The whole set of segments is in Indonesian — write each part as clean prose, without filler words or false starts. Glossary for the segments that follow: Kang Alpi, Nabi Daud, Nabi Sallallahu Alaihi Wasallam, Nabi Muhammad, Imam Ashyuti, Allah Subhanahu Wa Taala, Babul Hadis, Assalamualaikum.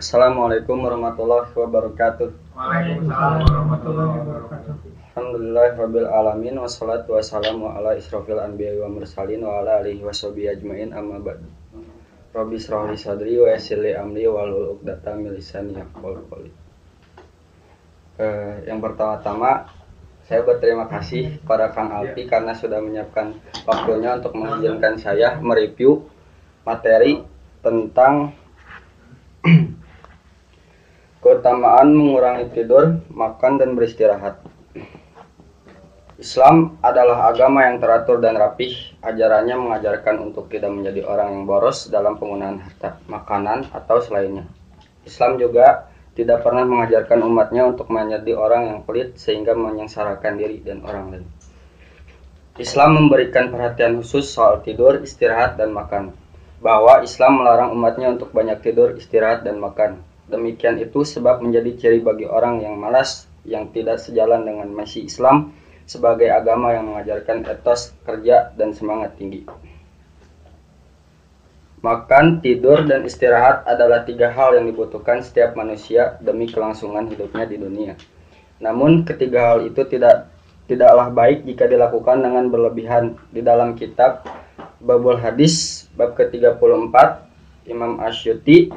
Assalamualaikum warahmatullahi wabarakatuh. Waalaikumsalam warahmatullahi wabarakatuh. Alhamdulillah rabbil alamin wassalatu wassalamu ala asyrofil anbiya'i wa mursalin wa ala alihi washabihi ajmain amma ba'd. Rabbi israh li sadri wa yassir li amri wahlul 'uqdatam min lisani yafqahu qawli. Yang pertama-tama saya berterima kasih kepada Kang Alpi karena sudah menyiapkan waktunya untuk mengizinkan saya mereview materi tentang keutamaan mengurangi tidur, makan, dan beristirahat. Islam adalah agama yang teratur dan rapih. Ajarannya mengajarkan untuk tidak menjadi orang yang boros dalam penggunaan harta, makanan, atau selainnya. Islam juga tidak pernah mengajarkan umatnya untuk menjadi orang yang pelit sehingga menyengsarakan diri dan orang lain. Islam memberikan perhatian khusus soal tidur, istirahat, dan makan. Bahwa Islam melarang umatnya untuk banyak tidur, istirahat, dan makan. Demikian itu sebab menjadi ciri bagi orang yang malas, yang tidak sejalan dengan misi Islam sebagai agama yang mengajarkan etos kerja dan semangat tinggi. Makan, tidur, dan istirahat adalah tiga hal yang dibutuhkan setiap manusia demi kelangsungan hidupnya di dunia. Namun ketiga hal itu tidaklah baik jika dilakukan dengan berlebihan. Di dalam kitab Babul Hadis, bab ke-34, Imam Ashyuti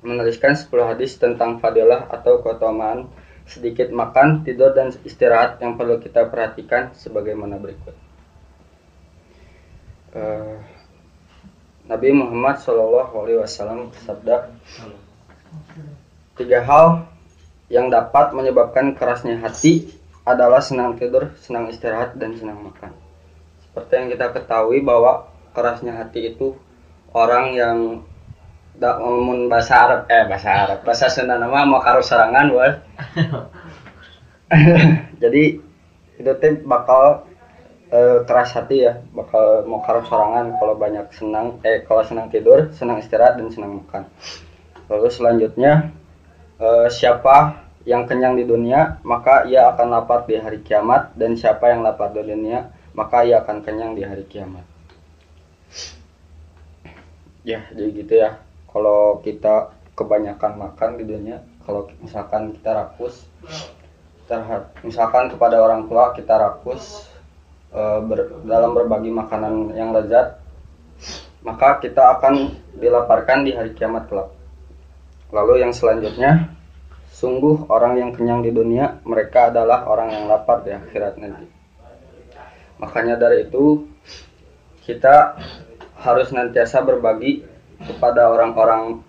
menuliskan 10 hadis tentang fadilah atau keutamaan sedikit makan, tidur, dan istirahat yang perlu kita perhatikan sebagaimana berikut. Nabi Muhammad Sallallahu Alaihi Wasallam bersabda, tiga hal yang dapat menyebabkan kerasnya hati adalah senang tidur, senang istirahat, dan senang makan. Seperti yang kita ketahui bahwa kerasnya hati itu orang yang ngomong bahasa Arab bahasa Sunda nama mau karo serangan wal. Jadi itu tim bakal keras hati ya, bakal mau karo serangan kalau banyak kalau senang tidur, senang istirahat, dan senang makan. Lalu selanjutnya siapa yang kenyang di dunia maka ia akan lapar di hari kiamat, dan siapa yang lapar di dunia maka ia akan kenyang di hari kiamat. Ya jadi gitu ya. Kalau kita kebanyakan makan di dunia, kalau misalkan kita rakus, misalkan kepada orang tua kita rakus dalam berbagi makanan yang lezat, maka kita akan dilaparkan di hari kiamat kelak. Lalu yang selanjutnya, sungguh orang yang kenyang di dunia, mereka adalah orang yang lapar di akhirat nanti. Makanya dari itu, kita harus nantiasa berbagi kepada orang-orang,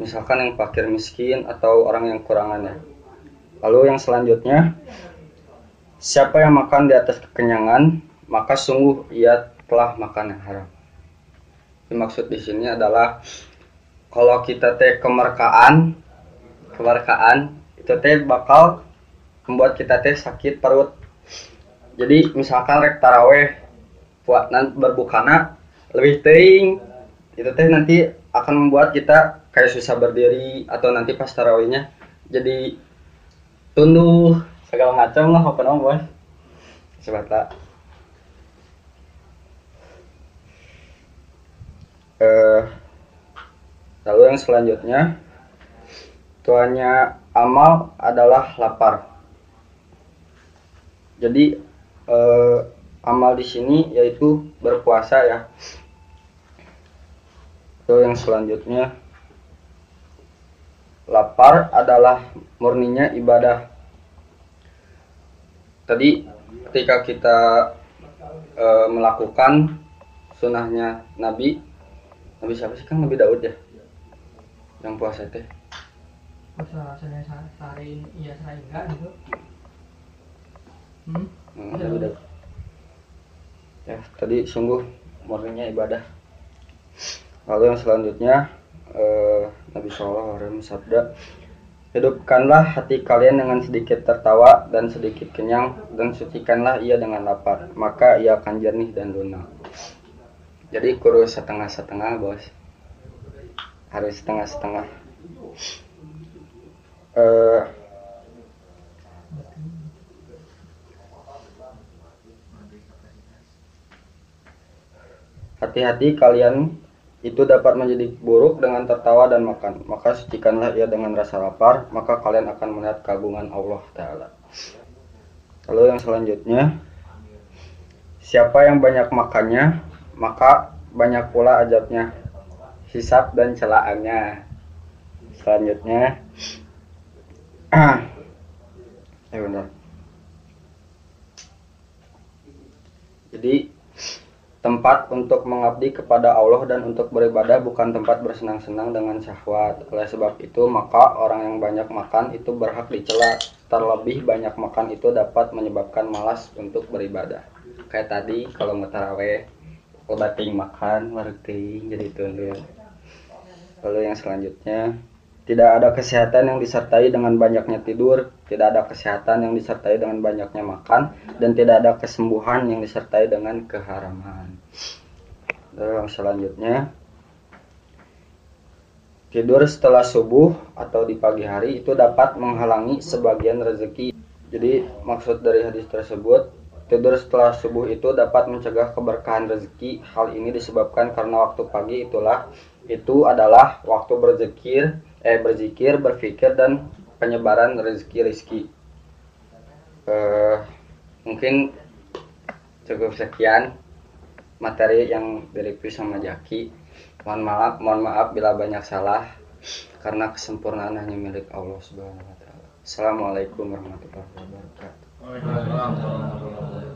misalkan yang fakir miskin atau orang yang kurangannya. Lalu yang selanjutnya, siapa yang makan di atas kekenyangan, maka sungguh ia telah makan yang haram. Dimaksud di sini adalah kalau kita kemerkaan itu bakal membuat kita sakit perut. Jadi misalkan rek taraweh berbukana lebih teing, itu nanti akan membuat kita kayak susah berdiri, atau nanti pas tarawihnya jadi tunduh segala macam lah open om bos sebata. Lalu yang selanjutnya, tuannya amal adalah lapar. Jadi amal di sini yaitu berpuasa ya. Lalu yang selanjutnya, lapar adalah murninya ibadah. Tadi ketika kita melakukan sunahnya Nabi siapa sih kan, Nabi Daud ya, yang puasa teh. Puasa sehari iya sehari enggak gitu. Nabi Daud. Ya tadi sungguh murninya ibadah. Lalu yang selanjutnya, Nabi Sallallahu Alaihi Wasallam sabda, hidupkanlah hati kalian dengan sedikit tertawa dan sedikit kenyang, dan sucikanlah ia dengan lapar, maka ia akan jernih dan lunak. Jadi kurus setengah-setengah bos, harus setengah-setengah. Hati-hati kalian itu dapat menjadi buruk dengan tertawa dan makan. Maka sucikanlah ia dengan rasa lapar, maka kalian akan melihat keagungan Allah Ta'ala. Lalu yang selanjutnya, siapa yang banyak makannya, maka banyak pula azabnya, hisab dan celaannya. Selanjutnya, jadi tempat untuk mengabdi kepada Allah dan untuk beribadah bukan tempat bersenang-senang dengan syahwat. Oleh sebab itu, maka orang yang banyak makan itu berhak dicela. Terlebih banyak makan itu dapat menyebabkan malas untuk beribadah. Kayak tadi kalau ngetaraweh, lebating makan, merting, jadi tundur. Lalu yang selanjutnya, tidak ada kesehatan yang disertai dengan banyaknya tidur, tidak ada kesehatan yang disertai dengan banyaknya makan, dan tidak ada kesembuhan yang disertai dengan keharaman. Lalu yang selanjutnya, tidur setelah subuh atau di pagi hari itu dapat menghalangi sebagian rezeki. Jadi maksud dari hadis tersebut, tidur setelah subuh itu dapat mencegah keberkahan rezeki. Hal ini disebabkan karena waktu pagi adalah waktu berzikir, berpikir, dan penyebaran rezeki. Mungkin cukup sekian materi yang direview sama Jaki. Mohon maaf bila banyak salah, karena kesempurnaan hanya milik Allah Subhanahu Wa Taala. Assalamualaikum warahmatullahi wabarakatuh.